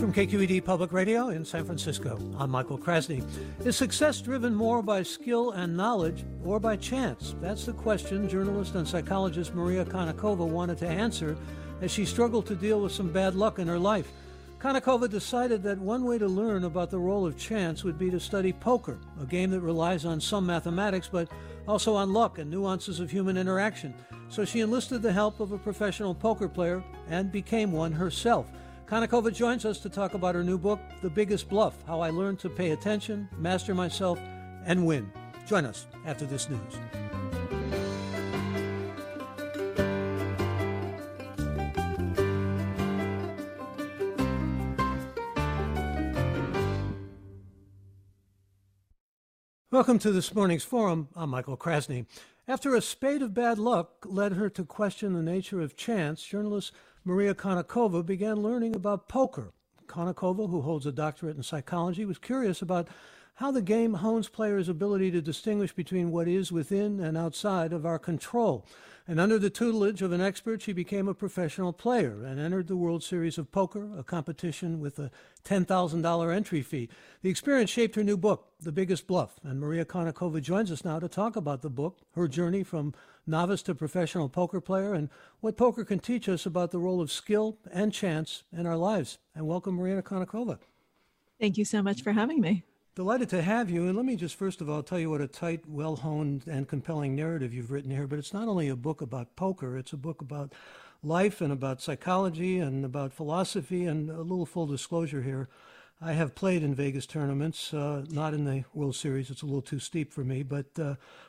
From KQED Public Radio in San Francisco, I'm Michael Krasny. Is success driven more by skill and knowledge or by chance? That's the question journalist and psychologist Maria Konnikova wanted to answer as she struggled to deal with some bad luck in her life. Konnikova decided that one way to learn about the role of chance would be to study poker, a game that relies on some mathematics, but also on luck and nuances of human interaction. So she enlisted the help of a professional poker player and became one herself. Konnikova joins us to talk about her new book, The Biggest Bluff, How I Learned to Pay Attention, Master Myself, and Win. Join us after this news. Welcome to this morning's forum. I'm Michael Krasny. After a spate of bad luck led her to question the nature of chance, journalist Maria Konnikova began learning about poker. Konnikova, who holds a doctorate in psychology, was curious about how the game hones players' ability to distinguish between what is within and outside of our control. And under the tutelage of an expert, she became a professional player and entered the World Series of Poker, a competition with a $10,000 entry fee. The experience shaped her new book, The Biggest Bluff, and Maria Konnikova joins us now to talk about the book, her journey from novice to professional poker player, and what poker can teach us about the role of skill and chance in our lives. And welcome, Maria Konnikova. Thank you so much for having me. Delighted to have you. And let me just first of all tell you what a tight, well-honed, and compelling narrative you've written here. But it's not only a book about poker, it's a book about life and about psychology and about philosophy. And a little full disclosure here, I have played in Vegas tournaments, not in the World Series. It's a little too steep for me. But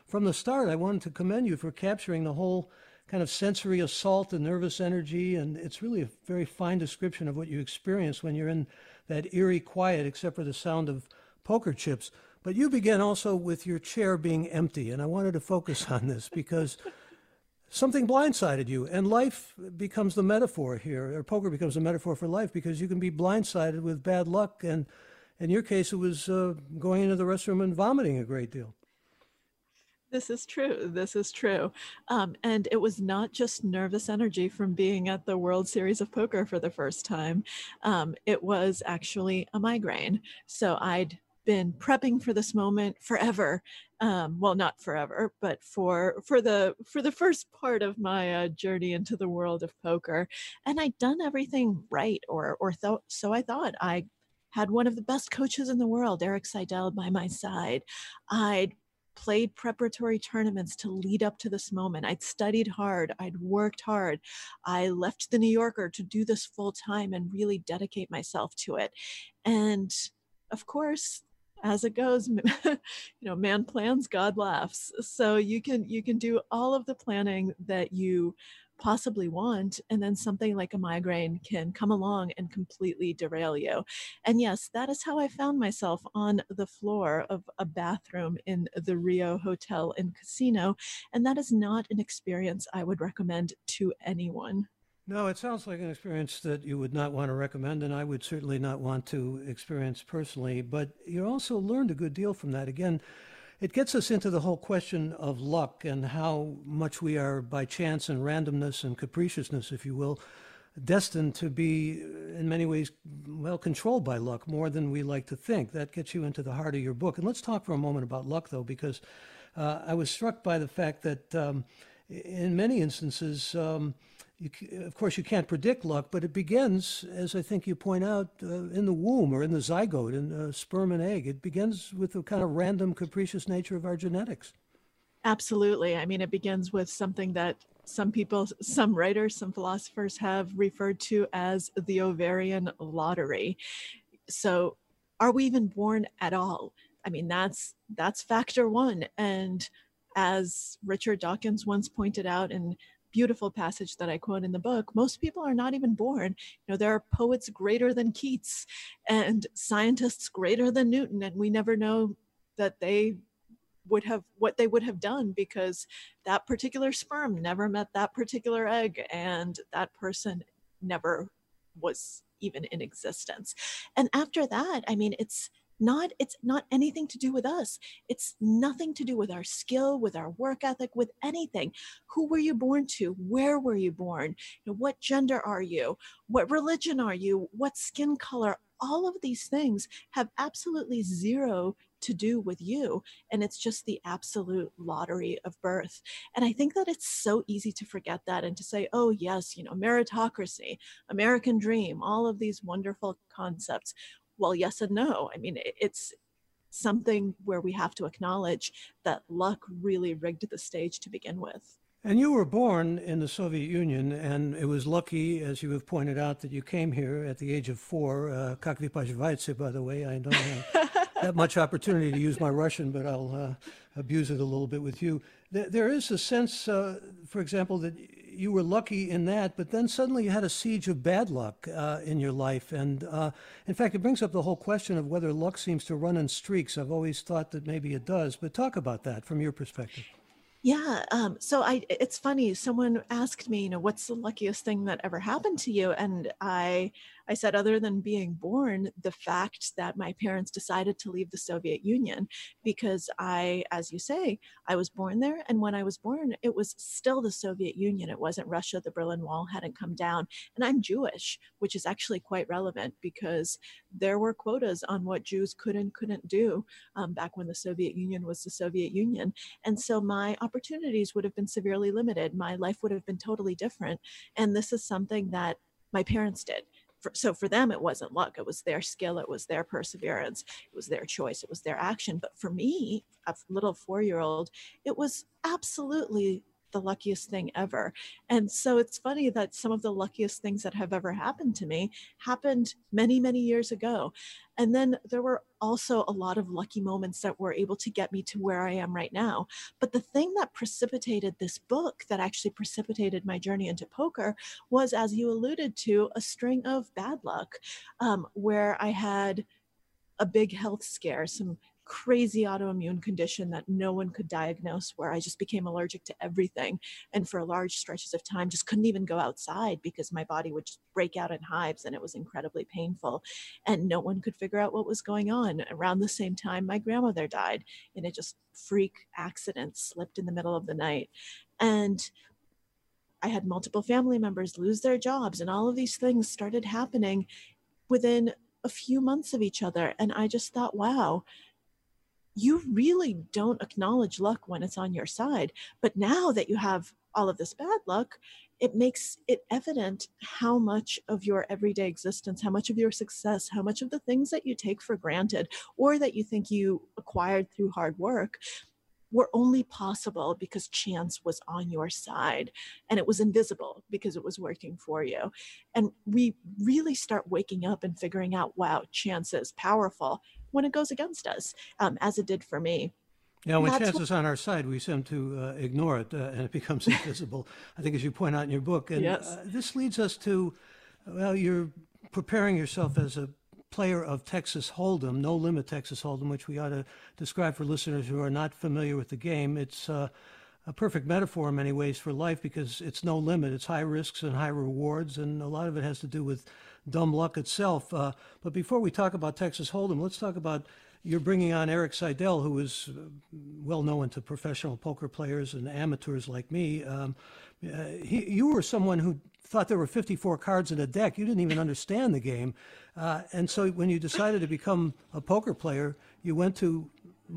from the start, I wanted to commend you for capturing the whole kind of sensory assault and nervous energy. And it's really a very fine description of what you experience when you're in that eerie quiet, except for the sound of poker chips. But you began also with your chair being empty, and I wanted to focus on this because something blindsided you, and life becomes the metaphor here, or poker becomes a metaphor for life, because you can be blindsided with bad luck, and in your case it was going into the restroom and vomiting a great deal. This is true. And it was not just nervous energy from being at the World Series of Poker for the first time. It was actually a migraine. So I'd been prepping for this moment forever. Well, not forever, but for the first part of my journey into the world of poker, and I'd done everything right, or so I thought. I had one of the best coaches in the world, Eric Seidel, by my side. I'd played preparatory tournaments to lead up to this moment. I'd studied hard. I'd worked hard. I left The New Yorker to do this full time and really dedicate myself to it. And of course, as it goes, man plans, God laughs. So you can do all of the planning that you possibly want, and then something like a migraine can come along and completely derail you. And yes, that is how I found myself on the floor of a bathroom in the Rio Hotel and Casino. And that is not an experience I would recommend to anyone. No, it sounds like an experience that you would not want to recommend, and I would certainly not want to experience personally. But you also learned a good deal from that. Again, it gets us into the whole question of luck and how much we are, by chance and randomness and capriciousness, if you will, destined to be, in many ways, well, controlled by luck more than we like to think. That gets you into the heart of your book. And let's talk for a moment about luck, though, because I was struck by the fact that in many instances, of course, you can't predict luck, but it begins, as I think you point out, in the womb or in the zygote, in sperm and egg. It begins with the kind of random, capricious nature of our genetics. Absolutely. I mean, it begins with something that some people, some writers, some philosophers have referred to as the ovarian lottery. So are we even born at all? I mean, that's factor one. And as Richard Dawkins once pointed out in beautiful passage that I quote in the book, most people are not even born. You know, there are poets greater than Keats and scientists greater than Newton, and we never know that they would have, what they would have done, because that particular sperm never met that particular egg, and that person never was even in existence. And after that, I mean, it's not anything to do with us. It's nothing to do with our skill, with our work ethic, with anything. Who were you born to? Where were you born? You know, what gender are you? What religion are you? What skin color? All of these things have absolutely zero to do with you. And it's just the absolute lottery of birth. And I think that it's so easy to forget that and to say, oh yes, you know, meritocracy, American dream, all of these wonderful concepts. Well, yes and no. I mean, it's something where we have to acknowledge that luck really rigged the stage to begin with. And you were born in the Soviet Union, and it was lucky, as you have pointed out, that you came here at the age of 4. Как вы поживаете, by the way, I don't have that much opportunity to use my Russian, but I'll abuse it a little bit with you. There is a sense, for example, that you were lucky in that, but then suddenly you had a siege of bad luck in your life. And in fact, it brings up the whole question of whether luck seems to run in streaks. I've always thought that maybe it does, but talk about that from your perspective. Yeah. So it's funny. Someone asked me, you know, what's the luckiest thing that ever happened to you? And I said, other than being born, the fact that my parents decided to leave the Soviet Union, because I, as you say, I was born there. And when I was born, it was still the Soviet Union. It wasn't Russia. The Berlin Wall hadn't come down. And I'm Jewish, which is actually quite relevant because there were quotas on what Jews could and couldn't do back when the Soviet Union was the Soviet Union. And so my opportunities would have been severely limited. My life would have been totally different. And this is something that my parents did. So for them, it wasn't luck. It was their skill. It was their perseverance. It was their choice. It was their action. But for me, a little 4-year-old, it was absolutely the luckiest thing ever. And so it's funny that some of the luckiest things that have ever happened to me happened many, many years ago. And then there were also a lot of lucky moments that were able to get me to where I am right now. But the thing that precipitated this book, that actually precipitated my journey into poker, was, as you alluded to, a string of bad luck, where I had a big health scare, some crazy autoimmune condition that no one could diagnose, where I just became allergic to everything. And for large stretches of time, just couldn't even go outside because my body would just break out in hives, and it was incredibly painful. And no one could figure out what was going on. Around the same time, my grandmother died in a just freak accident, slipped in the middle of the night. And I had multiple family members lose their jobs, and all of these things started happening within a few months of each other. And I just thought, wow, you really don't acknowledge luck when it's on your side. But now that you have all of this bad luck, it makes it evident how much of your everyday existence, how much of your success, how much of the things that you take for granted or that you think you acquired through hard work were only possible because chance was on your side, and it was invisible because it was working for you. And we really start waking up and figuring out, wow, chance is powerful when it goes against us, as it did for me. Yeah, when chance is on our side, we seem to ignore it, and it becomes invisible, I think, as you point out in your book. And yes. This leads us to, well, you're preparing yourself as a player of Texas Hold'em, No Limit Texas Hold'em, which we ought to describe for listeners who are not familiar with the game. It's a perfect metaphor in many ways for life because it's no limit. It's high risks and high rewards, and a lot of it has to do with dumb luck itself. But before we talk about Texas Hold'em, let's talk about you're bringing on Eric Seidel, who is well known to professional poker players and amateurs like me. You were someone who thought there were 54 cards in a deck. You didn't even understand the game. And so when you decided to become a poker player, you went to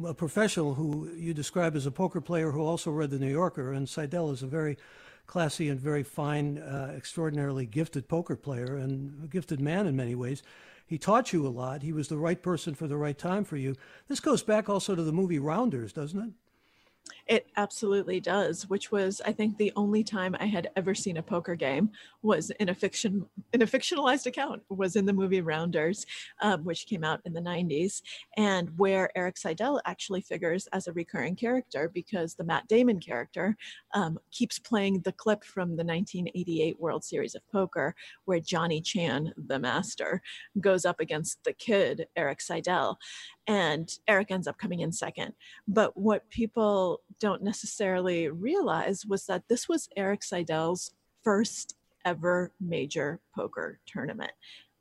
a professional who you describe as a poker player who also read The New Yorker, and Seidel is a very classy and very fine, extraordinarily gifted poker player and a gifted man in many ways. He taught you a lot. He was the right person for the right time for you. This goes back also to the movie Rounders, doesn't it? It absolutely does, which was, I think, the only time I had ever seen a poker game was in a fictionalized account, was in the movie Rounders, which came out in the 90s, and where Eric Seidel actually figures as a recurring character because the Matt Damon character keeps playing the clip from the 1988 World Series of Poker, where Johnny Chan, the master, goes up against the kid, Eric Seidel. And Eric ends up coming in second. But what people don't necessarily realize was that this was Eric Seidel's first ever major poker tournament.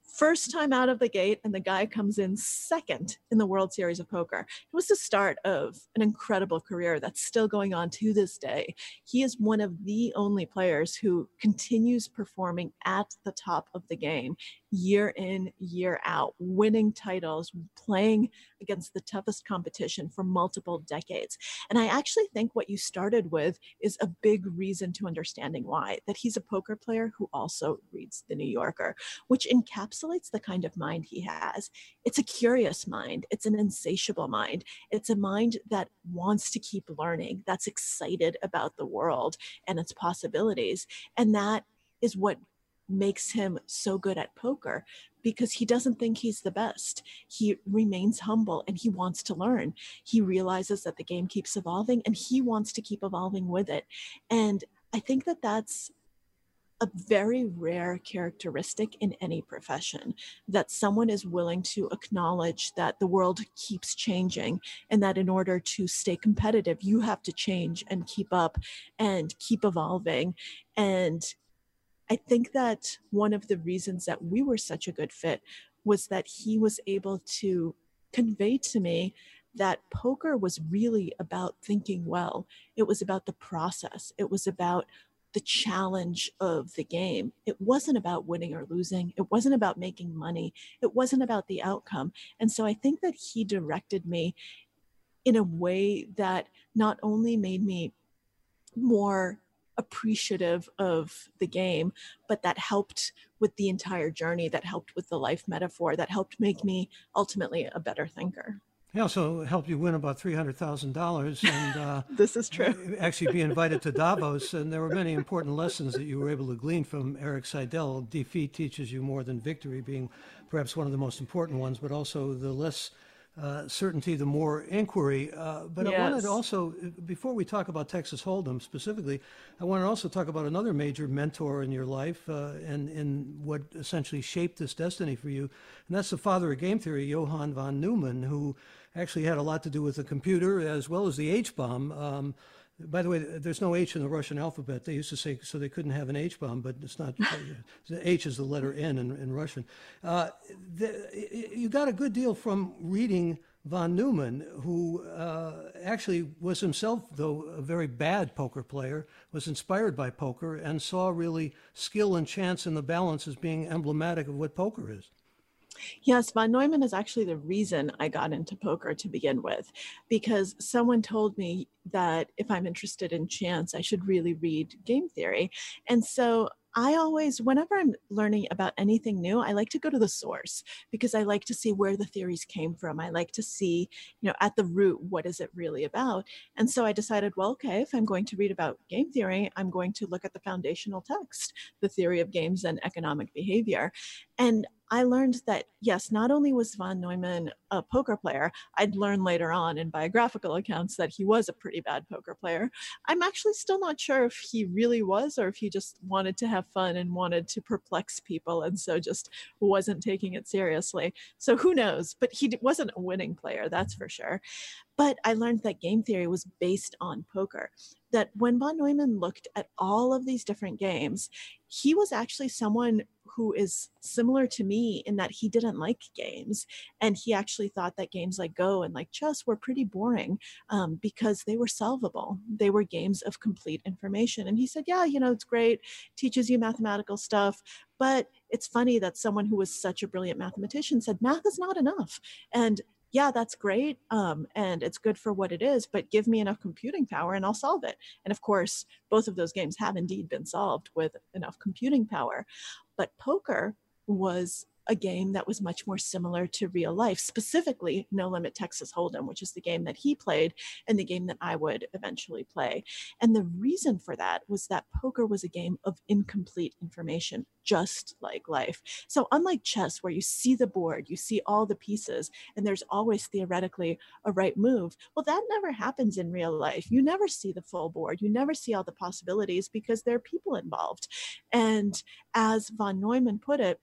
First time out of the gate, and the guy comes in second in the World Series of Poker. It was the start of an incredible career that's still going on to this day. He is one of the only players who continues performing at the top of the game year in, year out, winning titles, playing against the toughest competition for multiple decades. And I actually think what you started with is a big reason to understanding why, that he's a poker player who also reads The New Yorker, which encapsulates the kind of mind he has. It's a curious mind. It's an insatiable mind. It's a mind that wants to keep learning, that's excited about the world and its possibilities. And that is what makes him so good at poker, because he doesn't think he's the best. He remains humble and he wants to learn. He realizes that the game keeps evolving and he wants to keep evolving with it. And I think that that's a very rare characteristic in any profession, that someone is willing to acknowledge that the world keeps changing and that in order to stay competitive, you have to change and keep up and keep evolving. And I think that one of the reasons that we were such a good fit was that he was able to convey to me that poker was really about thinking well. It was about the process. It was about the challenge of the game. It wasn't about winning or losing. It wasn't about making money. It wasn't about the outcome. And so I think that he directed me in a way that not only made me more appreciative of the game, but that helped with the entire journey, that helped with the life metaphor, that helped make me ultimately a better thinker. He also helped you win about $300,000 and this is true. Actually be invited to Davos. And there were many important lessons that you were able to glean from Eric Seidel. Defeat teaches you more than victory being perhaps one of the most important ones, but also the less certainty, the more inquiry. But yes. I wanted also, before we talk about Texas Hold'em specifically, I want to also talk about another major mentor in your life and in what essentially shaped this destiny for you. And that's the father of game theory, Johann von Neumann, who actually had a lot to do with the computer as well as the H-bomb. By the way, there's no H in the Russian alphabet. They used to say so they couldn't have an H-bomb, but it's not. The H is the letter N in Russian. You got a good deal from reading von Neumann, who actually was himself, though, a very bad poker player, was inspired by poker and saw really skill and chance in the balance as being emblematic of what poker is. Yes, von Neumann is actually the reason I got into poker to begin with, because someone told me that if I'm interested in chance, I should really read game theory. And so I always, whenever I'm learning about anything new, I like to go to the source because I like to see where the theories came from. I like to see, you know, at the root, what is it really about? And so I decided, well, okay, if I'm going to read about game theory, I'm going to look at the foundational text, The Theory of Games and Economic Behavior. And I learned that, yes, not only was von Neumann a poker player, I'd learn later on in biographical accounts that he was a pretty bad poker player. I'm actually still not sure if he really was or if he just wanted to have fun and wanted to perplex people and so just wasn't taking it seriously. So who knows? But he wasn't a winning player, that's for sure. But I learned that game theory was based on poker, that when von Neumann looked at all of these different games, he was actually someone who is similar to me in that he didn't like games. And he actually thought that games like Go and like chess were pretty boring because they were solvable. They were games of complete information. And he said, yeah, you know, it's great, teaches you mathematical stuff. But it's funny that someone who was such a brilliant mathematician said, math is not enough. And yeah, that's great. And it's good for what it is, but give me enough computing power and I'll solve it. And of course, both of those games have indeed been solved with enough computing power. But poker was a game that was much more similar to real life, specifically No Limit Texas Hold'em, which is the game that he played and the game that I would eventually play. And the reason for that was that poker was a game of incomplete information, just like life. So unlike chess, where you see the board, you see all the pieces, and there's always theoretically a right move, well, that never happens in real life. You never see the full board. You never see all the possibilities because there are people involved. And as von Neumann put it,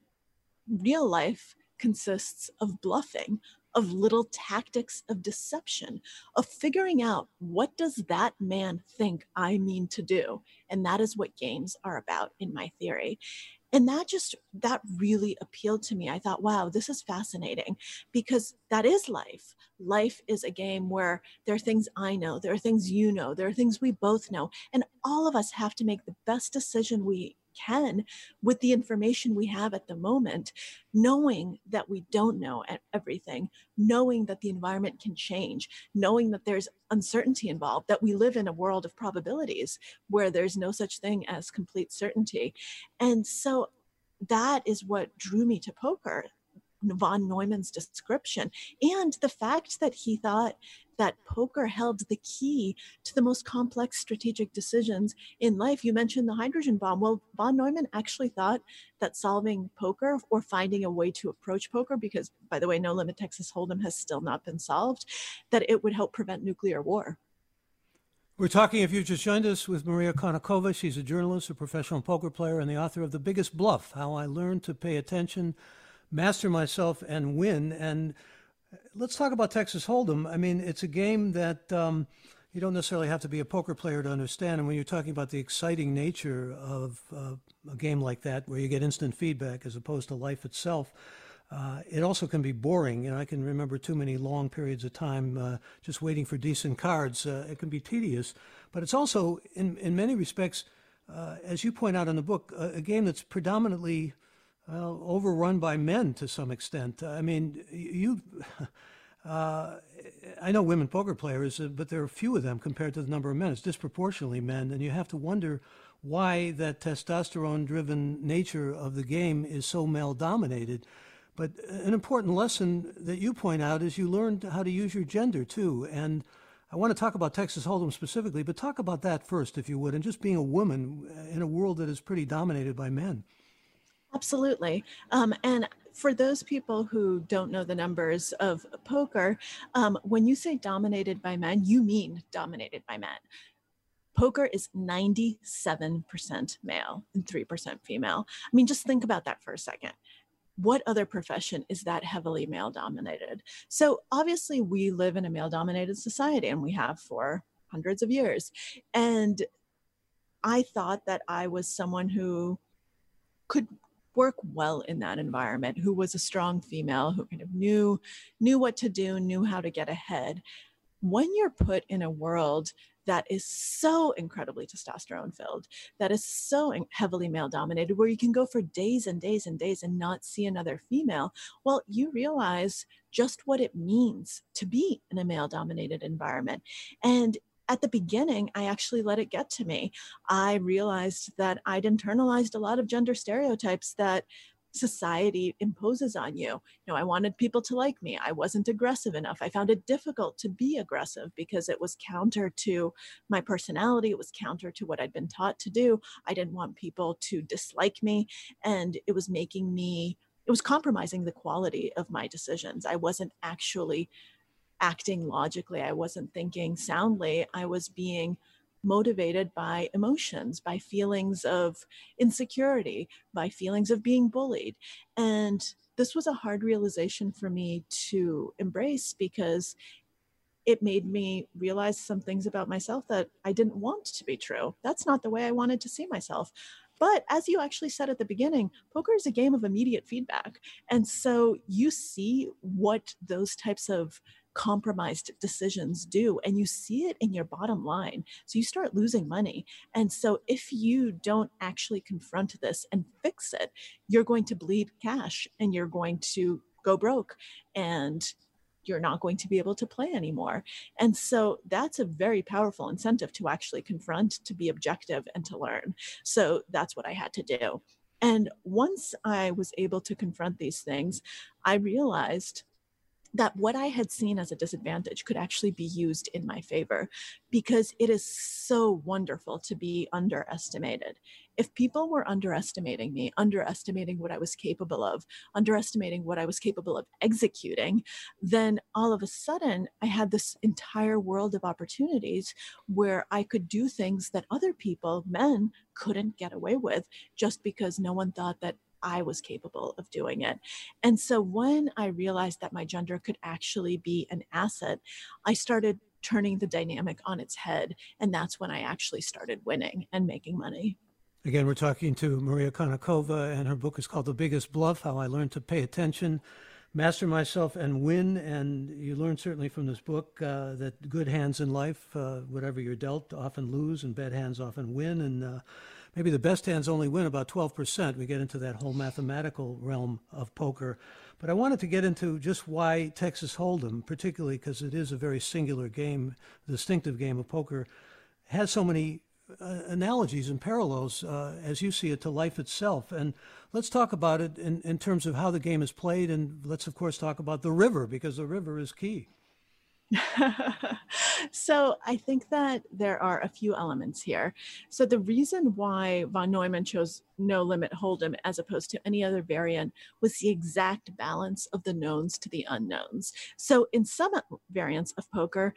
real life consists of bluffing, of little tactics of deception, of figuring out what does that man think I mean to do. And that is what games are about, in my theory. And that really appealed to me. I thought, wow, this is fascinating, because that is life. Life is a game where there are things I know, there are things you know, there are things we both know, and all of us have to make the best decision we can with the information we have at the moment, knowing that we don't know everything, knowing that the environment can change, knowing that there's uncertainty involved, that we live in a world of probabilities where there's no such thing as complete certainty. And so that is what drew me to poker, von Neumann's description, and the fact that he thought that poker held the key to the most complex strategic decisions in life. You mentioned the hydrogen bomb. Well, von Neumann actually thought that solving poker, or finding a way to approach poker, because, by the way, No Limit Texas Hold'em has still not been solved, that it would help prevent nuclear war. We're talking, if you've just joined us, with Maria Konnikova. She's a journalist, a professional poker player, and the author of The Biggest Bluff, How I Learned to Pay Attention, Master Myself, and Win. And let's talk about Texas Hold'em. I mean, it's a game that you don't necessarily have to be a poker player to understand. And when you're talking about the exciting nature of a game like that, where you get instant feedback as opposed to life itself, it also can be boring. You know, I can remember too many long periods of time just waiting for decent cards. It can be tedious, but it's also, in many respects, as you point out in the book, a game that's predominantly overrun by men to some extent. I mean, I know women poker players, but there are few of them compared to the number of men. It's disproportionately men, and you have to wonder why that testosterone-driven nature of the game is so male-dominated. But an important lesson that you point out is you learned how to use your gender, too. And I want to talk about Texas Hold'em specifically, but talk about that first, if you would, and just being a woman in a world that is pretty dominated by men. Absolutely. And for those people who don't know the numbers of poker, when you say dominated by men, you mean dominated by men. Poker is 97% male and 3% female. I mean, just think about that for a second. What other profession is that heavily male-dominated? So obviously we live in a male-dominated society, and we have for hundreds of years. And I thought that I was someone who could work well in that environment, who was a strong female, who kind of knew what to do, knew how to get ahead. When you're put in a world that is so incredibly testosterone filled, that is so heavily male dominated, where you can go for days and days and days and not see another female, well, you realize just what it means to be in a male dominated environment. And at the beginning, I actually let it get to me. I realized that I'd internalized a lot of gender stereotypes that society imposes on you. You know, I wanted people to like me. I wasn't aggressive enough. I found it difficult to be aggressive because it was counter to my personality. It was counter to what I'd been taught to do. I didn't want people to dislike me, and it was making me, it was compromising the quality of my decisions. I wasn't actually acting logically. I wasn't thinking soundly. I was being motivated by emotions, by feelings of insecurity, by feelings of being bullied. And this was a hard realization for me to embrace, because it made me realize some things about myself that I didn't want to be true. That's not the way I wanted to see myself. But as you actually said at the beginning, poker is a game of immediate feedback. And so you see what those types of compromised decisions do, and you see it in your bottom line. So you start losing money. And so if you don't actually confront this and fix it, you're going to bleed cash and you're going to go broke. And you're not going to be able to play anymore. And so that's a very powerful incentive to actually confront, to be objective, and to learn. So that's what I had to do. And once I was able to confront these things, I realized that what I had seen as a disadvantage could actually be used in my favor, because it is so wonderful to be underestimated. If people were underestimating me, underestimating what I was capable of, underestimating what I was capable of executing, then all of a sudden I had this entire world of opportunities where I could do things that other people, men, couldn't get away with just because no one thought that I was capable of doing it. And so when I realized that my gender could actually be an asset, I started turning the dynamic on its head. And that's when I actually started winning and making money. Again, we're talking to Maria Konnikova, and her book is called The Biggest Bluff, How I Learned to Pay Attention, Master Myself, and Win. And you learn certainly from this book that good hands in life, whatever you're dealt, often lose, and bad hands often win. And maybe the best hands only win about 12%. We get into that whole mathematical realm of poker. But I wanted to get into just why Texas Hold'em, particularly because it is a very singular game, distinctive game of poker, has so many analogies and parallels, as you see it, to life itself. And let's talk about it in terms of how the game is played. And let's, of course, talk about the river, because the river is key. So I think that there are a few elements here. So the reason why von Neumann chose no limit hold'em as opposed to any other variant was the exact balance of the knowns to the unknowns. So in some variants of poker,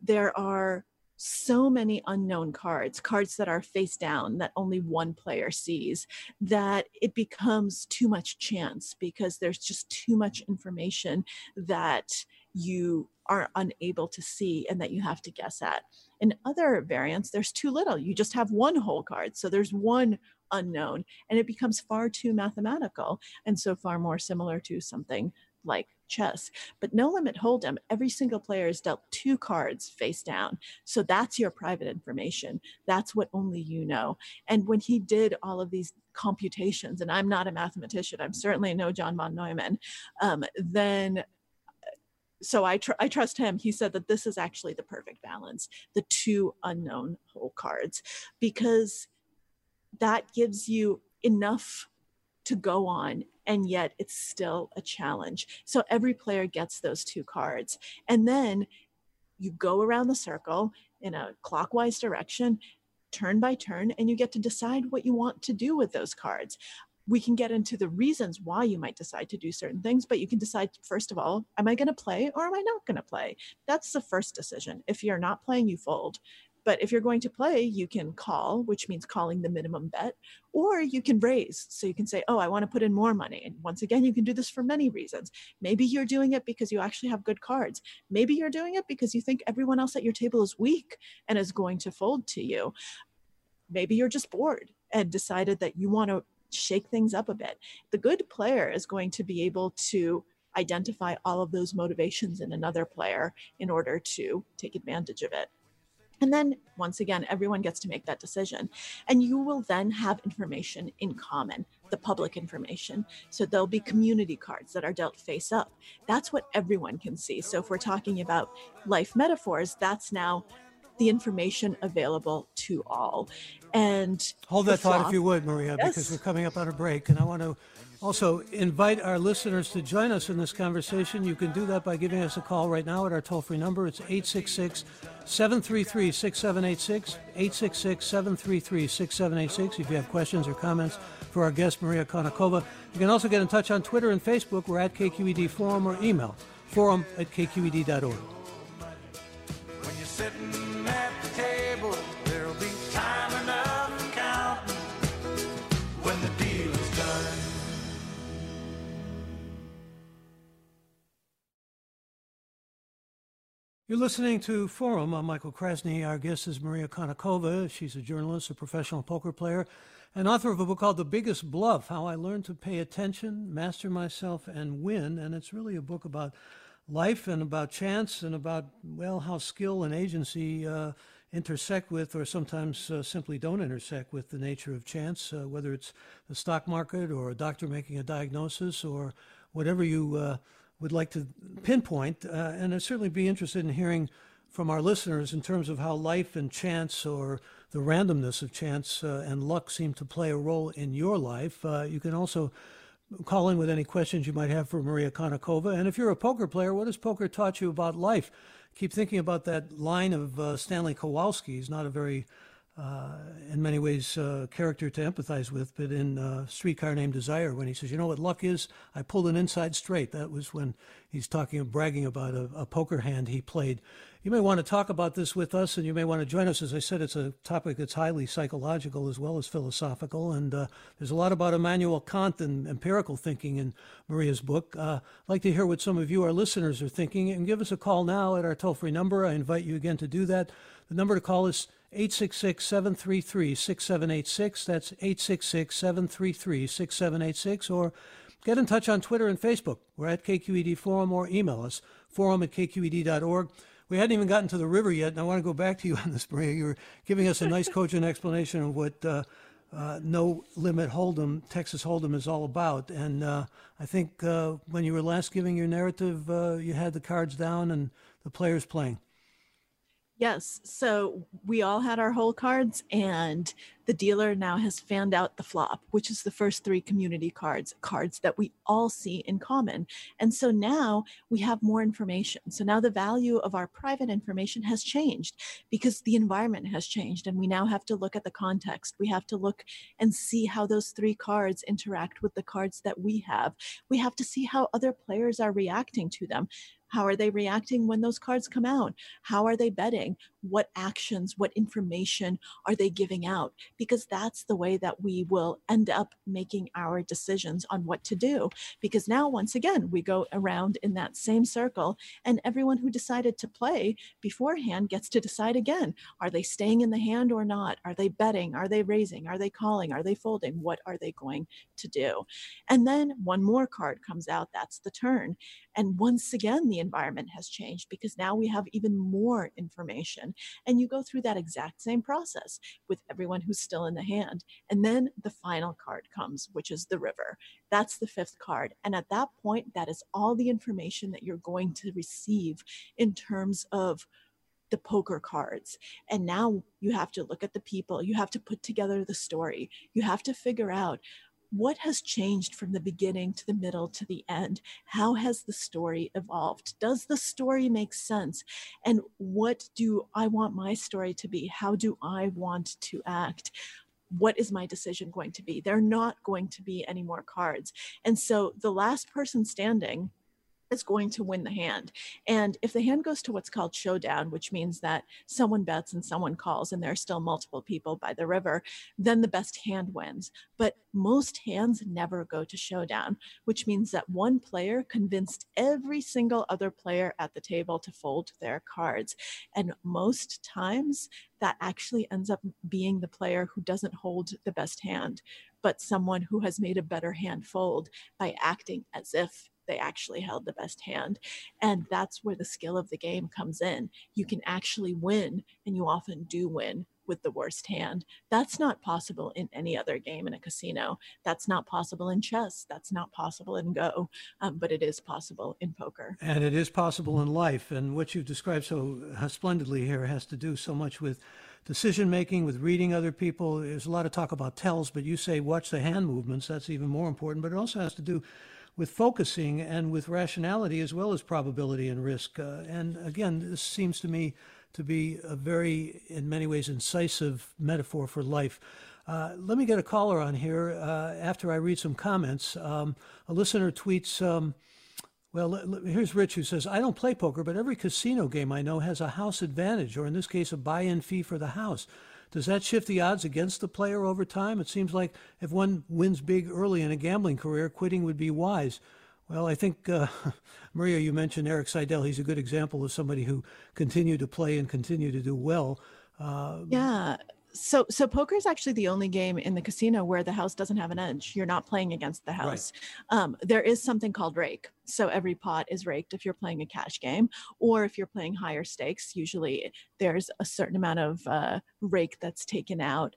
there are so many unknown cards, cards that are face down that only one player sees, that it becomes too much chance because there's just too much information that you are unable to see and that you have to guess at. In other variants, there's too little. You just have one whole card. So there's one unknown and it becomes far too mathematical and so far more similar to something like chess. But no limit hold'em, every single player is dealt two cards face down. So that's your private information. That's what only you know. And when he did all of these computations, and I'm not a mathematician, I'm certainly no Johann von Neumann, I trust him. He said that this is actually the perfect balance, the two unknown whole cards, because that gives you enough to go on, and yet it's still a challenge. So every player gets those two cards. And then you go around the circle in a clockwise direction, turn by turn, and you get to decide what you want to do with those cards. We can get into the reasons why you might decide to do certain things, but you can decide, first of all, am I going to play or am I not going to play? That's the first decision. If you're not playing, you fold. But if you're going to play, you can call, which means calling the minimum bet, or you can raise. So you can say, oh, I want to put in more money. And once again, you can do this for many reasons. Maybe you're doing it because you actually have good cards. Maybe you're doing it because you think everyone else at your table is weak and is going to fold to you. Maybe you're just bored and decided that you want to shake things up a bit. The good player is going to be able to identify all of those motivations in another player in order to take advantage of it. And then once again, everyone gets to make that decision. And you will then have information in common, the public information. So there'll be community cards that are dealt face up. That's what everyone can see. So if we're talking about life metaphors, that's now the information available to all. And hold that thought if you would, Maria, yes, because we're coming up on a break. And I want to also invite our listeners to join us in this conversation. You can do that by giving us a call right now at our toll-free number. It's 866-733-6786, 866-733-6786. If you have questions or comments for our guest, Maria Konnikova. You can also get in touch on Twitter and Facebook. We're at KQED Forum, or email forum@kqed.org. You're listening to Forum. I'm Michael Krasny. Our guest is Maria Konnikova. She's a journalist, a professional poker player, and author of a book called The Biggest Bluff, How I Learned to Pay Attention, Master Myself, and Win. And it's really a book about life and about chance and about, well, how skill and agency intersect with, or sometimes simply don't intersect with, the nature of chance, whether it's the stock market or a doctor making a diagnosis or whatever you would like to pinpoint, and I'd certainly be interested in hearing from our listeners in terms of how life and chance, or the randomness of chance and luck, seem to play a role in your life. You can also call in with any questions you might have for Maria Konnikova. And if you're a poker player, what has poker taught you about life? Keep thinking about that line of Stanley Kowalski. He's not a very, in many ways, character to empathize with, but in Streetcar Named Desire, when he says, you know what luck is? I pulled an inside straight. That was when he's talking and bragging about a poker hand he played. You may want to talk about this with us, and you may want to join us. As I said, it's a topic that's highly psychological as well as philosophical, and there's a lot about Immanuel Kant and empirical thinking in Maria's book. I'd like to hear what some of you, our listeners, are thinking, and give us a call now at our toll-free number. I invite you again to do that. The number to call is 866-733-6786. That's 866-733-6786, or get in touch on Twitter and Facebook. We're at KQED Forum, or email us, forum@kqed.org. We hadn't even gotten to the river yet, and I want to go back to you on this, Maria. You were giving us a nice cogent explanation of what No Limit Hold'em, Texas Hold'em, is all about. And I think when you were last giving your narrative, you had the cards down and the players playing. Yes, so we all had our hole cards, and the dealer now has fanned out the flop, which is the first three community cards that we all see in common. And so now we have more information. So now the value of our private information has changed because the environment has changed, and we now have to look at the context. We have to look and see how those three cards interact with the cards that we have. We have to see how other players are reacting to them. How are they reacting when those cards come out? How are they betting? What actions, what information are they giving out? Because that's the way that we will end up making our decisions on what to do. Because now, once again, we go around in that same circle, and everyone who decided to play beforehand gets to decide again. Are they staying in the hand or not? Are they betting? Are they raising? Are they calling? Are they folding? What are they going to do? And then one more card comes out. That's the turn. And once again, the environment has changed because now we have even more information. And you go through that exact same process with everyone who's still in the hand. And then the final card comes, which is the river. That's the fifth card. And at that point, that is all the information that you're going to receive in terms of the poker cards. And now you have to look at the people. You have to put together the story. You have to figure out, what has changed from the beginning to the middle to the end? How has the story evolved? Does the story make sense? And what do I want my story to be? How do I want to act? What is my decision going to be? There are not going to be any more cards. And so the last person standing is going to win the hand. And if the hand goes to what's called showdown, which means that someone bets and someone calls and there are still multiple people by the river, then the best hand wins. But most hands never go to showdown, which means that one player convinced every single other player at the table to fold their cards. And most times that actually ends up being the player who doesn't hold the best hand, but someone who has made a better hand fold by acting as if they actually held the best hand. And that's where the skill of the game comes in. You can actually win, and you often do win with the worst hand. That's not possible in any other game in a casino. That's not possible in chess. That's not possible in Go, but it is possible in poker. And it is possible in life. And what you've described so splendidly here has to do so much with decision-making, with reading other people. There's a lot of talk about tells, but you say watch the hand movements. That's even more important, but it also has to do with focusing and with rationality as well as probability and risk. And again, this seems to me to be a very, in many ways, incisive metaphor for life. Let me get a caller on here after I read some comments. A listener tweets, well, here's Rich, who says, I don't play poker, but every casino game I know has a house advantage, or in this case, a buy-in fee for the house. Does that shift the odds against the player over time? It seems like if one wins big early in a gambling career, quitting would be wise. Well, I think, Maria, you mentioned Eric Seidel. He's a good example of somebody who continued to play and continued to do well. Yeah. So poker is actually the only game in the casino where the house doesn't have an edge. You're not playing against the house. Right. There is something called rake. So every pot is raked if you're playing a cash game, or if you're playing higher stakes, usually there's a certain amount of rake that's taken out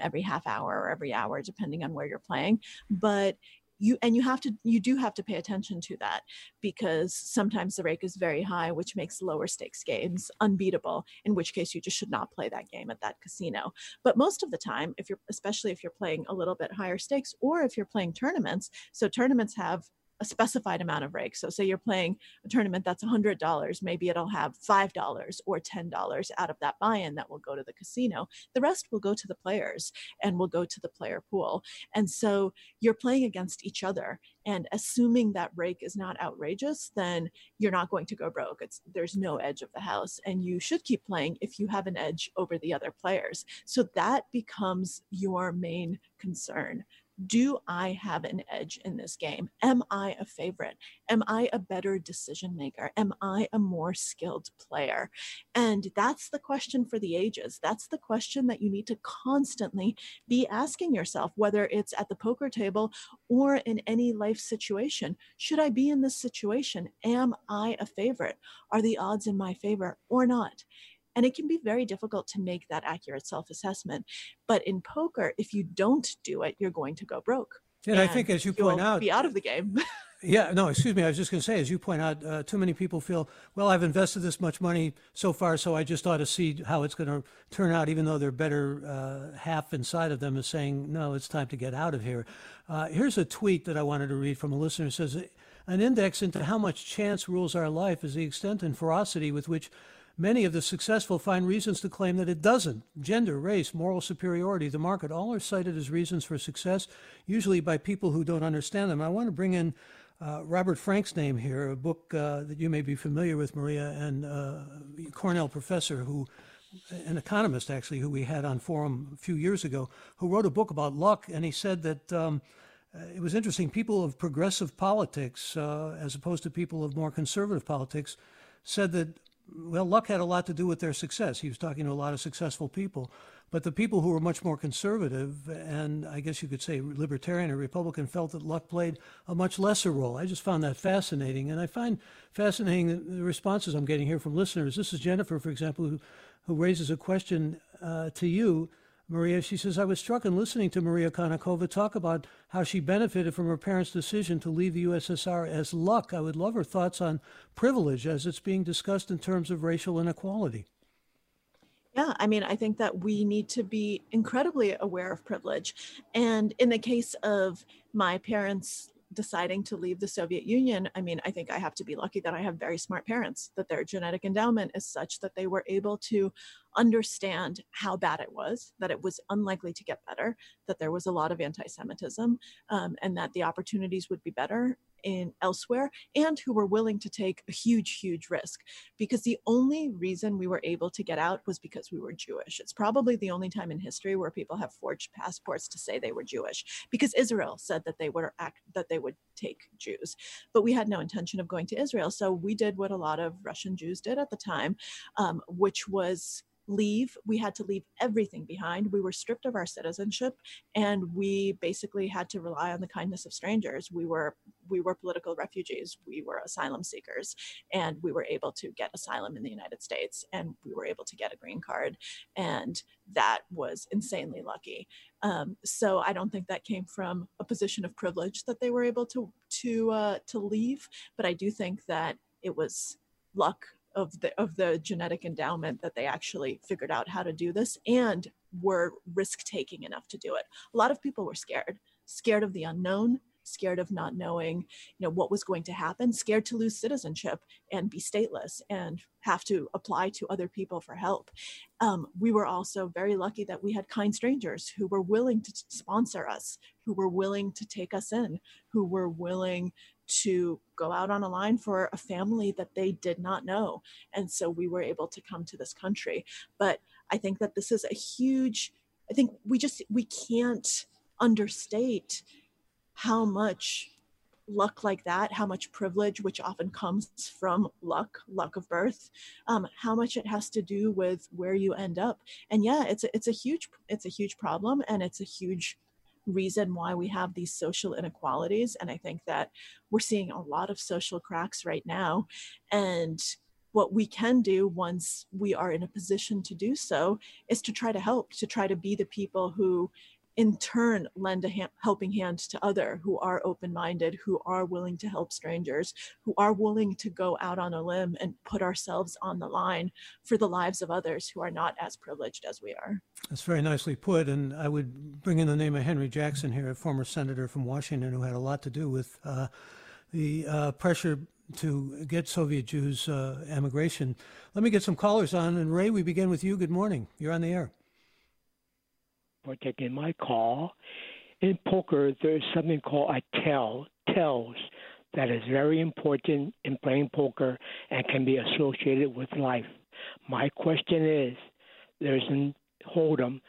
every half hour or every hour, depending on where you're playing. But you do have to pay attention to that, because sometimes the rake is very high, which makes lower stakes games unbeatable, in which case you just should not play that game at that casino. But most of the time, especially if you're playing a little bit higher stakes, or if you're playing tournaments, so tournaments have a specified amount of rake. So say you're playing a tournament that's $100, maybe it'll have $5 or $10 out of that buy-in that will go to the casino. The rest will go to the players and will go to the player pool. And so you're playing against each other. And assuming that rake is not outrageous, then you're not going to go broke. There's no edge of the house. And you should keep playing if you have an edge over the other players. So that becomes your main concern. Do I have an edge in this game? Am I a favorite? Am I a better decision maker? Am I a more skilled player? And that's the question for the ages. That's the question that you need to constantly be asking yourself, whether it's at the poker table or in any life situation. Should I be in this situation? Am I a favorite? Are the odds in my favor or not? And it can be very difficult to make that accurate self-assessment. But in poker, if you don't do it, you're going to go broke. And I think, as you point out, be out of the game. Yeah, no, excuse me. I was just going to say, as you point out, too many people feel, well, I've invested this much money so far, so I just ought to see how it's going to turn out, even though their better half inside of them is saying, no, it's time to get out of here. Here's a tweet that I wanted to read from a listener who says, an index into how much chance rules our life is the extent and ferocity with which many of the successful find reasons to claim that it doesn't. Gender, race, moral superiority, the market, all are cited as reasons for success, usually by people who don't understand them. I want to bring in Robert Frank's name here, a book that you may be familiar with, Maria, and a Cornell professor who, an economist actually, who we had on Forum a few years ago, who wrote a book about luck, and he said that it was interesting, people of progressive politics, as opposed to people of more conservative politics, said that, well, luck had a lot to do with their success. He was talking to a lot of successful people. But the people who were much more conservative, and I guess you could say libertarian or Republican, felt that luck played a much lesser role. I just found that fascinating. And I find fascinating the responses I'm getting here from listeners. This is Jennifer, for example, who raises a question to you, Maria. She says, I was struck in listening to Maria Konnikova talk about how she benefited from her parents' decision to leave the USSR as luck. I would love her thoughts on privilege as it's being discussed in terms of racial inequality. Yeah, I mean, I think that we need to be incredibly aware of privilege. And in the case of my parents deciding to leave the Soviet Union, I mean, I think I have to be lucky that I have very smart parents, that their genetic endowment is such that they were able to understand how bad it was, that it was unlikely to get better, that there was a lot of anti-Semitism, and that the opportunities would be better in elsewhere, and who were willing to take a huge, huge risk. Because the only reason we were able to get out was because we were Jewish. It's probably the only time in history where people have forged passports to say they were Jewish, because Israel said that they would take Jews. But we had no intention of going to Israel. So we did what a lot of Russian Jews did at the time, which was leave. We had to leave everything behind. We were stripped of our citizenship, and we basically had to rely on the kindness of strangers. We were political refugees. We were asylum seekers, and we were able to get asylum in the United States, and we were able to get a green card. And that was insanely lucky. So I don't think that came from a position of privilege that they were able to leave, but I do think that it was luck of the genetic endowment that they actually figured out how to do this and were risk-taking enough to do it. A lot of people were scared of the unknown, scared of not knowing, what was going to happen, scared to lose citizenship and be stateless and have to apply to other people for help. We were also very lucky that we had kind strangers who were willing to sponsor us, who were willing to take us in, who were willing to go out on a line for a family that they did not know. And so we were able to come to this country. But I think that this is we can't understate how much luck like that, how much privilege, which often comes from luck of birth, how much it has to do with where you end up. And yeah, it's a huge problem, and it's a huge reason why we have these social inequalities. And I think that we're seeing a lot of social cracks right now. And what we can do once we are in a position to do so is to try to help, to try to be the people who in turn lend a helping hand to others who are open-minded, who are willing to help strangers, who are willing to go out on a limb and put ourselves on the line for the lives of others who are not as privileged as we are. That's very nicely put, and I would bring in the name of Henry Jackson here, a former senator from Washington who had a lot to do with the pressure to get Soviet Jews emigration. Let me get some callers on, and Ray, we begin with you. Good morning. You're on the air. For taking my call. In poker, there's something called a tells, that is very important in playing poker and can be associated with life. My question is, there's in Hold'em,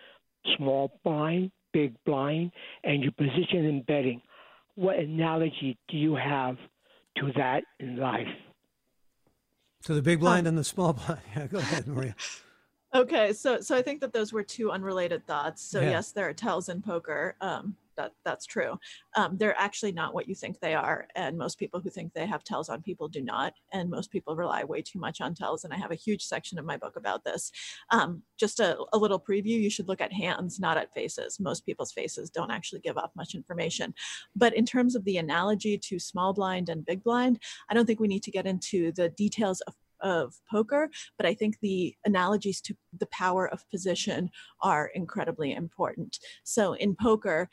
small blind, big blind, and your position in betting. What analogy do you have to that in life? So the big blind and the small blind. Yeah, go ahead, Maria. Okay, so I think that those were two unrelated thoughts. So yes, there are tells in poker. That's true. They're actually not what you think they are. And most people who think they have tells on people do not. And most people rely way too much on tells. And I have a huge section of my book about this. Just a little preview, you should look at hands, not at faces. Most people's faces don't actually give off much information. But in terms of the analogy to small blind and big blind, I don't think we need to get into the details of poker, but I think the analogies to the power of position are incredibly important. So in poker,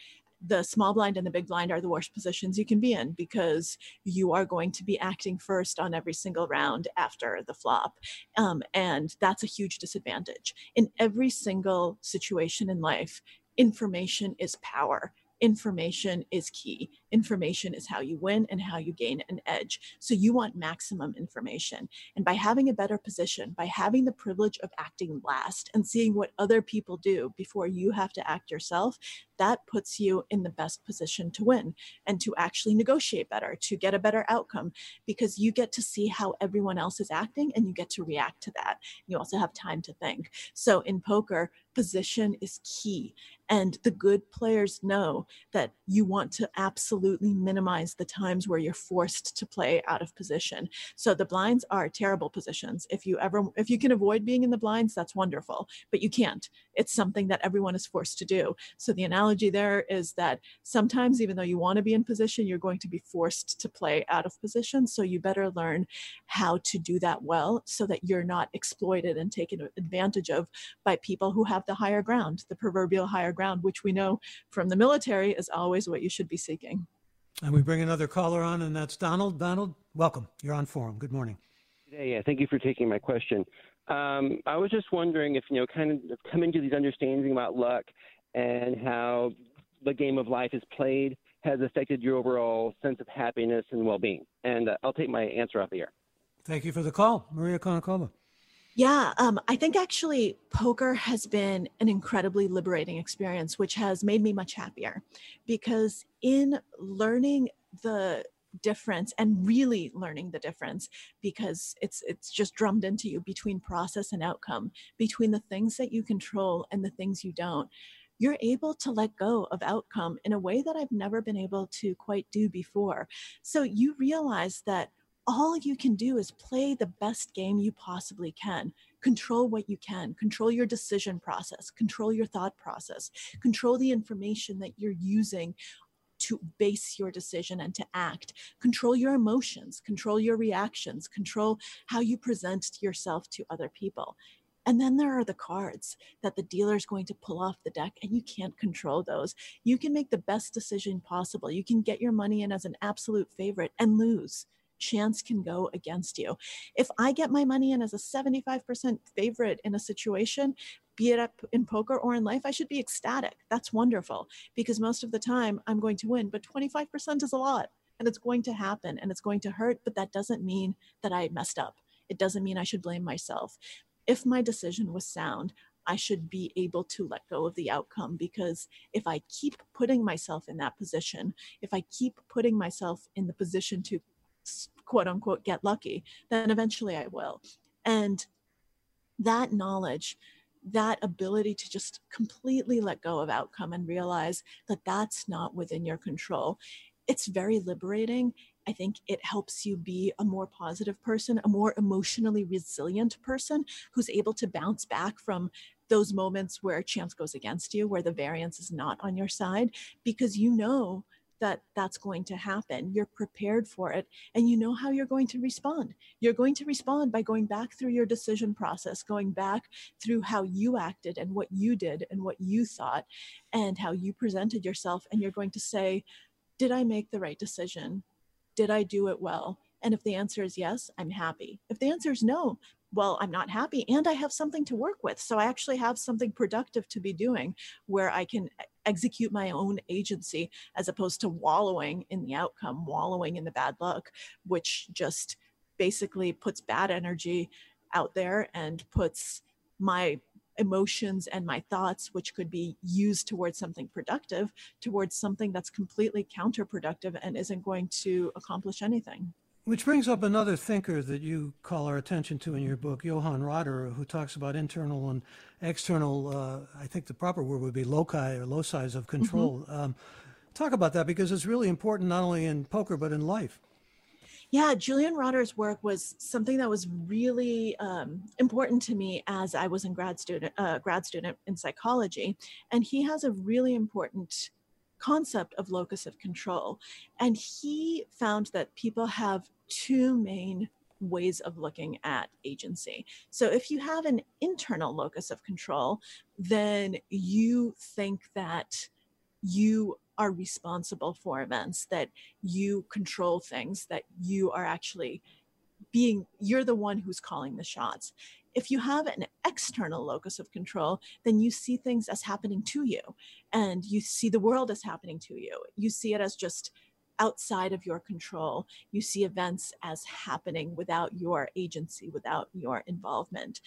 the small blind and the big blind are the worst positions you can be in because you are going to be acting first on every single round after the flop. And that's a huge disadvantage. In every single situation in life, information is power. Information is key. Information is how you win and how you gain an edge. So you want maximum information. And by having a better position, by having the privilege of acting last and seeing what other people do before you have to act yourself, that puts you in the best position to win and to actually negotiate better, to get a better outcome, because you get to see how everyone else is acting and you get to react to that. You also have time to think. So in poker, position is key. And the good players know that you want to absolutely minimize the times where you're forced to play out of position. So the blinds are terrible positions. If you can avoid being in the blinds, that's wonderful, but you can't. It's something that everyone is forced to do. So the analogy there is that sometimes, even though you want to be in position, you're going to be forced to play out of position. So you better learn how to do that well so that you're not exploited and taken advantage of by people who have the higher ground, the proverbial higher ground, which we know from the military is always what you should be seeking. And we bring another caller on, and that's Donald. Donald, welcome. You're on Forum. Good morning. Yeah, thank you for taking my question. I was just wondering if, kind of coming to these understandings about luck and how the game of life is played has affected your overall sense of happiness and well-being. And I'll take my answer off the air. Thank you for the call, Maria Konnikova. Yeah, I think actually poker has been an incredibly liberating experience, which has made me much happier, because in learning the difference and really learning the difference, because it's just drummed into you between process and outcome, between the things that you control and the things you don't, you're able to let go of outcome in a way that I've never been able to quite do before. So you realize that all you can do is play the best game you possibly can. Control what you can. Control your decision process. Control your thought process. Control the information that you're using to base your decision and to act. Control your emotions. Control your reactions. Control how you present yourself to other people. And then there are the cards that the dealer is going to pull off the deck, and you can't control those. You can make the best decision possible. You can get your money in as an absolute favorite and lose. Chance can go against you. If I get my money in as a 75% favorite in a situation, be it up in poker or in life, I should be ecstatic. That's wonderful, because most of the time I'm going to win, but 25% is a lot, and it's going to happen and it's going to hurt, but that doesn't mean that I messed up. It doesn't mean I should blame myself. If my decision was sound, I should be able to let go of the outcome, because if I keep putting myself in that position, if I keep putting myself in the position to quote unquote get lucky, then eventually I will. And that knowledge, that ability to just completely let go of outcome and realize that that's not within your control, it's very liberating. I think it helps you be a more positive person, a more emotionally resilient person who's able to bounce back from those moments where chance goes against you, where the variance is not on your side, because you know that that's going to happen. You're prepared for it, and you know how you're going to respond. You're going to respond by going back through your decision process, going back through how you acted and what you did and what you thought and how you presented yourself. And you're going to say, did I make the right decision? Did I do it well? And if the answer is yes, I'm happy. If the answer is no, well, I'm not happy and I have something to work with. So I actually have something productive to be doing where I can execute my own agency as opposed to wallowing in the outcome, wallowing in the bad luck, which just basically puts bad energy out there and puts my emotions and my thoughts, which could be used towards something productive, towards something that's completely counterproductive and isn't going to accomplish anything. Which brings up another thinker that you call our attention to in your book, Johann Rotter, who talks about internal and external, I think the proper word would be loci or loci of control. Mm-hmm. Talk about that, because it's really important not only in poker, but in life. Yeah, Julian Rotter's work was something that was really important to me as I was in grad student in psychology. And he has a really important concept of locus of control. And he found that people have two main ways of looking at agency. So if you have an internal locus of control, then you think that you are responsible for events, that you control things, that you are actually you're the one who's calling the shots. If you have an external locus of control, then you see things as happening to you, and you see the world as happening to you. You see it as just outside of your control. You see events as happening without your agency, without your involvement.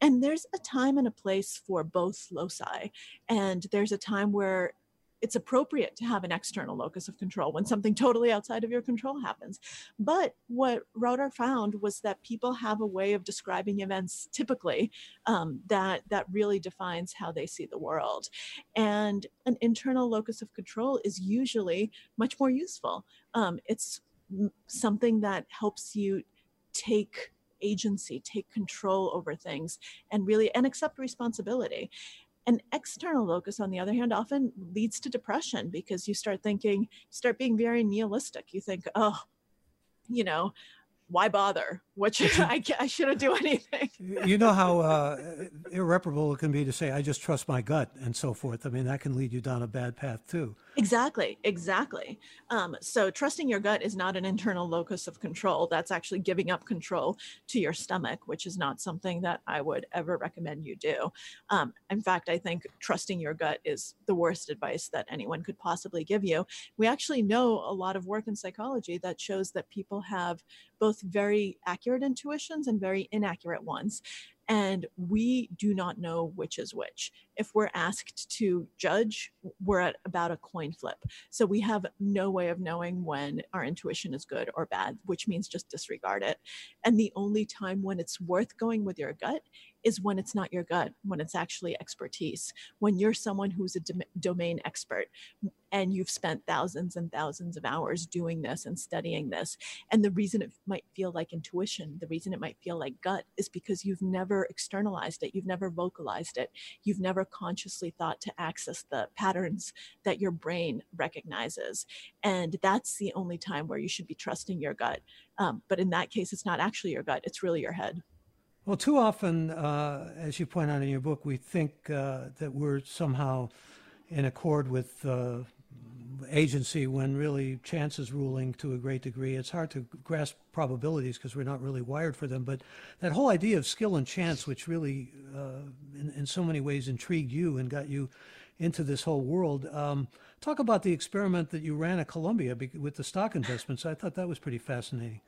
And there's a time and a place for both loci. And there's a time where it's appropriate to have an external locus of control when something totally outside of your control happens. But what Rotter found was that people have a way of describing events typically that really defines how they see the world. And an internal locus of control is usually much more useful. It's something that helps you take agency, take control over things, and really accept responsibility. An external locus, on the other hand, often leads to depression, because you start being very nihilistic. You think, oh, you know, why bother? I shouldn't do anything. You know how irreparable it can be to say, I just trust my gut and so forth. I mean, that can lead you down a bad path too. Exactly. So trusting your gut is not an internal locus of control. That's actually giving up control to your stomach, which is not something that I would ever recommend you do. In fact, I think trusting your gut is the worst advice that anyone could possibly give you. We actually know a lot of work in psychology that shows that people have both very accurate intuitions and very inaccurate ones. And we do not know which is which. If we're asked to judge, we're at about a coin flip. So we have no way of knowing when our intuition is good or bad, which means just disregard it. And the only time when it's worth going with your gut is when it's not your gut, when it's actually expertise, when you're someone who's a domain expert and you've spent thousands and thousands of hours doing this and studying this. And the reason it might feel like intuition, the reason it might feel like gut, is because you've never externalized it. You've never vocalized it. You've never consciously thought to access the patterns that your brain recognizes. And that's the only time where you should be trusting your gut. But in that case, it's not actually your gut. It's really your head. Well, too often, as you point out in your book, we think that we're somehow in accord with agency when really chance is ruling to a great degree. It's hard to grasp probabilities because we're not really wired for them. But that whole idea of skill and chance, which really in so many ways intrigued you and got you into this whole world. Talk about the experiment that you ran at Columbia with the stock investments. I thought that was pretty fascinating.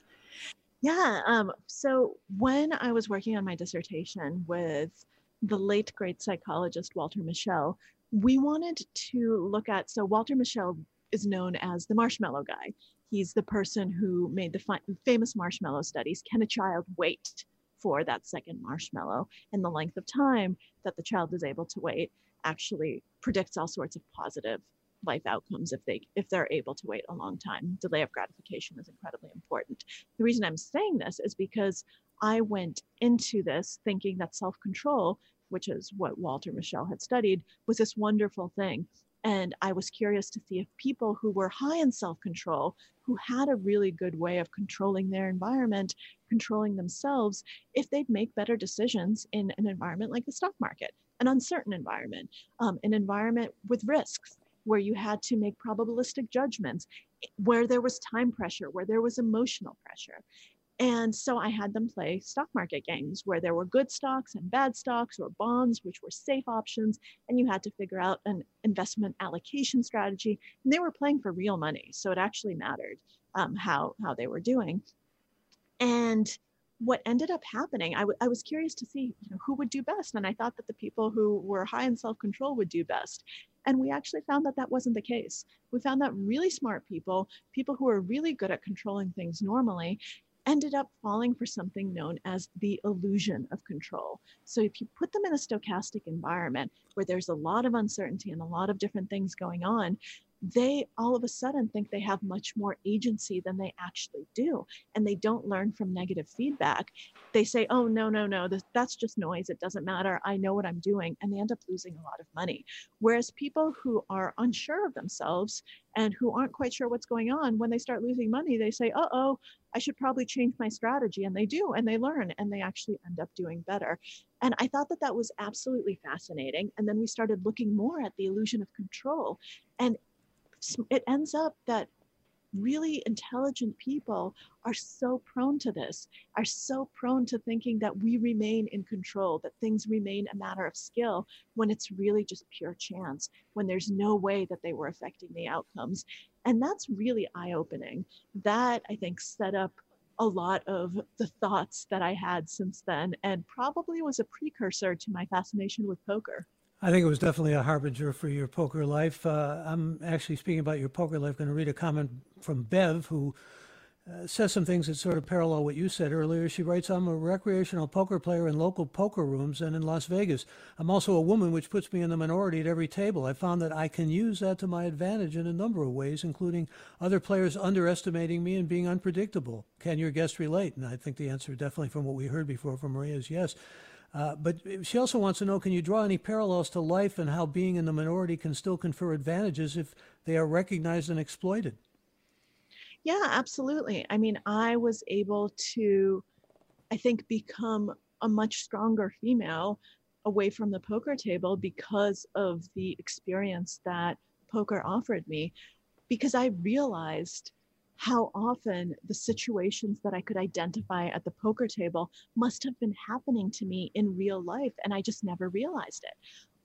Yeah. So when I was working on my dissertation with the late great psychologist, Walter Mischel, we wanted to look at, so Walter Mischel is known as the marshmallow guy. He's the person who made the famous marshmallow studies. Can a child wait for that second marshmallow? And the length of time that the child is able to wait actually predicts all sorts of positive life outcomes if they're able to wait a long time. Delay of gratification is incredibly important. The reason I'm saying this is because I went into this thinking that self-control which is what Walter Mischel had studied, was this wonderful thing. And I was curious to see if people who were high in self-control, who had a really good way of controlling their environment, controlling themselves, if they'd make better decisions in an environment like the stock market, an uncertain environment, an environment with risks, where you had to make probabilistic judgments, where there was time pressure, where there was emotional pressure. And so I had them play stock market games where there were good stocks and bad stocks, or bonds, which were safe options. And you had to figure out an investment allocation strategy. And they were playing for real money. So it actually mattered how they were doing. And what ended up happening, I was curious to see, you know, who would do best. And I thought that the people who were high in self-control would do best. And we actually found that that wasn't the case. We found that really smart people, people who are really good at controlling things normally, ended up falling for something known as the illusion of control. So if you put them in a stochastic environment where there's a lot of uncertainty and a lot of different things going on, they all of a sudden think they have much more agency than they actually do. And they don't learn from negative feedback. They say, oh, no, that's just noise. It doesn't matter. I know what I'm doing. And they end up losing a lot of money. Whereas people who are unsure of themselves and who aren't quite sure what's going on, when they start losing money, they say, uh-oh, I should probably change my strategy. And they do, and they learn, and they actually end up doing better. And I thought that that was absolutely fascinating. And then we started looking more at the illusion of control. And it ends up that really intelligent people are so prone to this, are so prone to thinking that we remain in control, that things remain a matter of skill, when it's really just pure chance, when there's no way that they were affecting the outcomes. And that's really eye-opening. That, I think, set up a lot of the thoughts that I had since then, and probably was a precursor to my fascination with poker. I think it was definitely a harbinger for your poker life. I'm actually, speaking about your poker life, going to read a comment from Bev, who says some things that sort of parallel what you said earlier. She writes, I'm a recreational poker player in local poker rooms and in Las Vegas. I'm also a woman, which puts me in the minority at every table. I found that I can use that to my advantage in a number of ways, including other players underestimating me and being unpredictable. Can your guest relate? And I think the answer, definitely from what we heard before from Maria, is yes. But she also wants to know, can you draw any parallels to life and how being in the minority can still confer advantages if they are recognized and exploited? Yeah, absolutely. I mean, I was able to, I think, become a much stronger female away from the poker table because of the experience that poker offered me, because I realized how often the situations that I could identify at the poker table must have been happening to me in real life, and I just never realized it.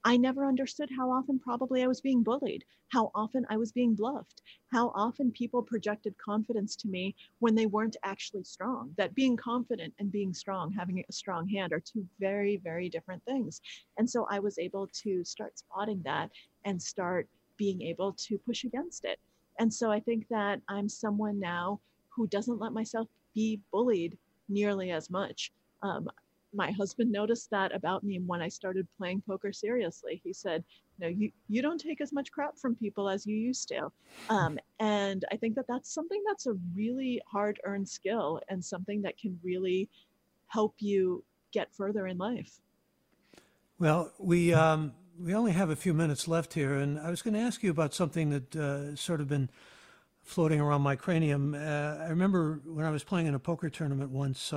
I never understood how often probably I was being bullied, how often I was being bluffed, how often people projected confidence to me when they weren't actually strong, that being confident and being strong, having a strong hand, are two very, very different things. And so I was able to start spotting that and start being able to push against it. And so I think that I'm someone now who doesn't let myself be bullied nearly as much. My husband noticed that about me when I started playing poker seriously. He said, "No, you don't take as much crap from people as you used to." And I think that that's something that's a really hard-earned skill, and something that can really help you get further in life. Well, we only have a few minutes left here, and I was going to ask you about something that sort of been floating around my cranium. I remember when I was playing in a poker tournament once,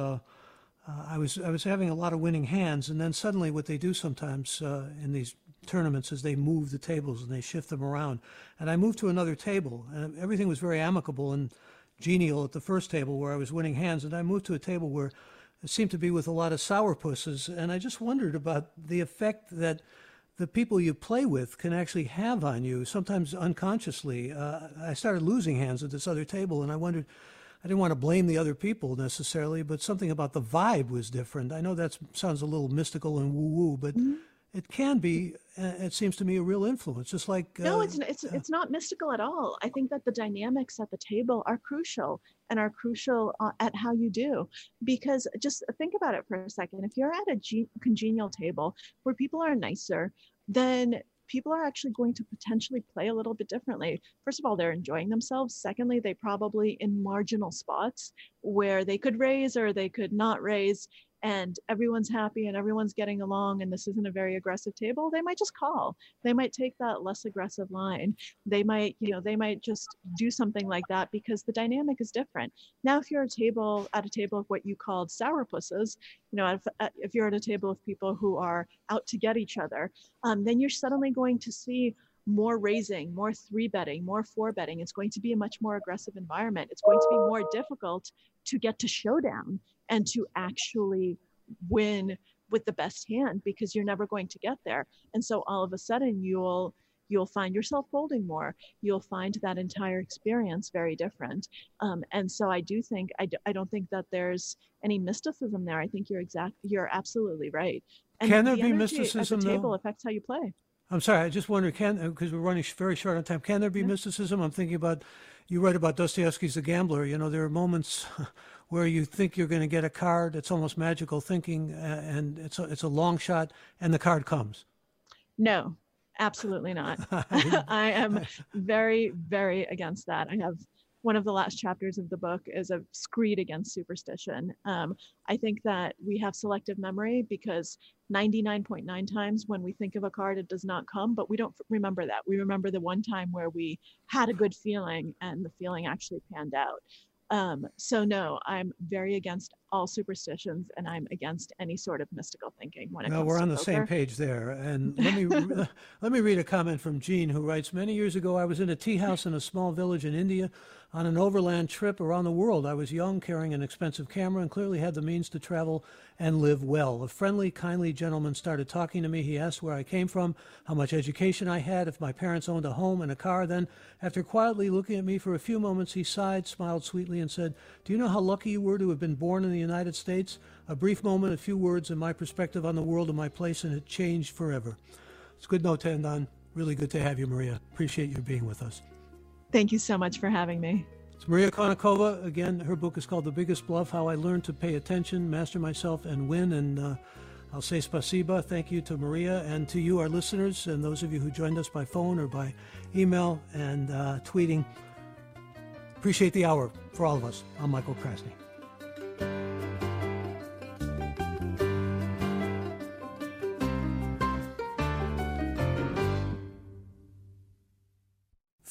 I was having a lot of winning hands, and then suddenly what they do sometimes in these tournaments is they move the tables and they shift them around. And I moved to another table, and everything was very amicable and genial at the first table where I was winning hands, and I moved to a table where it seemed to be with a lot of sourpusses, and I just wondered about the effect that the people you play with can actually have on you, sometimes unconsciously. I started losing hands at this other table, and I wondered, I didn't want to blame the other people necessarily, but something about the vibe was different. I know that sounds a little mystical and woo-woo, but it can be, it seems to me, a real influence, just like... No, it's not mystical at all. I think that the dynamics at the table are crucial, and are crucial at how you do. Because just think about it for a second. If you're at a congenial table where people are nicer, then people are actually going to potentially play a little bit differently. First of all, they're enjoying themselves. Secondly, they probably in marginal spots where they could raise or they could not raise. and everyone's happy and everyone's getting along and this isn't a very aggressive table, they might just call. They might take that less aggressive line. They might, you know, they might just do something like that because the dynamic is different. Now, if you're at a table of what you called sourpusses, you know, if you're at a table of people who are out to get each other, then you're suddenly going to see more raising, more 3-betting, more 4-betting. It's going to be a much more aggressive environment. It's going to be more difficult to get to showdown and to actually win with the best hand because you're never going to get there. And so all of a sudden you'll find yourself folding more. You'll find that entire experience very different. And so I do think, I don't think that there's any mysticism there. I think you're absolutely right. And can there be mysticism at the table affects how you play. I'm sorry, I just wonder, because we're running very short on time, can there be mysticism? I'm thinking about, you write about Dostoevsky's The Gambler, you know, there are moments where you think you're going to get a card, it's almost magical thinking, and it's a long shot, and the card comes. No, absolutely not. I am very, very against that. I have one of the last chapters of the book is a screed against superstition. I think that we have selective memory because 99.9 times when we think of a card, it does not come, but we don't remember that. We remember the one time where we had a good feeling and the feeling actually panned out. So no, I'm very against all superstitions and I'm against any sort of mystical thinking when it comes to poker. No, we're on the same page there. And let me read a comment from Jean, who writes, many years ago, I was in a tea house in a small village in India on an overland trip around the world. I was young, carrying an expensive camera, and clearly had the means to travel and live well. A friendly, kindly gentleman started talking to me. He asked where I came from, how much education I had, if my parents owned a home and a car. Then, after quietly looking at me for a few moments, he sighed, smiled sweetly, and said, do you know how lucky you were to have been born in the United States? A brief moment, a few words, and my perspective on the world and my place, and it changed forever. It's a good note to end on. Really good to have you, Maria. Appreciate you being with us. Thank you so much for having me. It's Maria Konnikova. Again, her book is called The Biggest Bluff, How I Learned to Pay Attention, Master Myself, and Win. And I'll say spasiba. Thank you to Maria and to you, our listeners, and those of you who joined us by phone or by email and tweeting. Appreciate the hour for all of us. I'm Michael Krasny.